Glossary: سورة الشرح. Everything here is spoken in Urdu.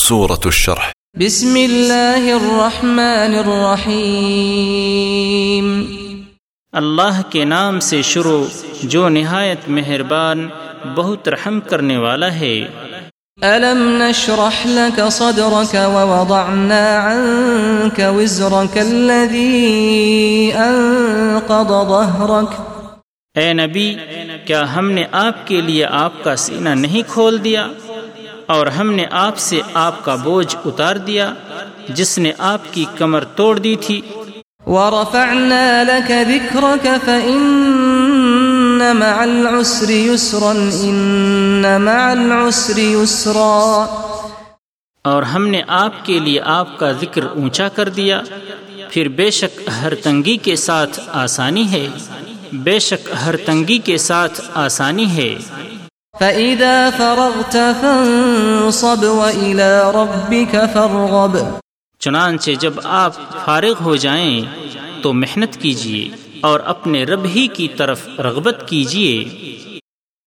سورة الشرح. بسم اللہ الرحمن الرحیم. اللہ کے نام سے شروع جو نہایت مہربان بہت رحم کرنے والا ہے. أَلَمْ نَشْرَحْ لَكَ صَدْرَكَ وَوَضَعْنَا عَنْكَ وِزْرَكَ الَّذِي أَنْقَضَ ظَهْرَكَ. اے نبی، کیا ہم نے آپ کے لیے آپ کا سینہ نہیں کھول دیا، اور ہم نے آپ سے آپ کا بوجھ اتار دیا جس نے آپ کی کمر توڑ دی تھی. وَرَفَعْنَا لَكَ ذِكْرَكَ فَإِنَّ مَعَ الْعُسْرِ يُسْرًا إِنَّ مَعَ الْعُسْرِ يُسْرًا. اور ہم نے آپ کے لیے آپ کا ذکر اونچا کر دیا، پھر بے شک ہر تنگی کے ساتھ آسانی ہے، بے شک ہر تنگی کے ساتھ آسانی ہے. فَإِذَا فَرَغْتَ فَانْصَبْ وَإِلَىٰ رَبِّكَ فَارْغَبْ. چنانچہ جب آپ فارغ ہو جائیں تو محنت کیجیے اور اپنے رب ہی کی طرف رغبت کیجیے.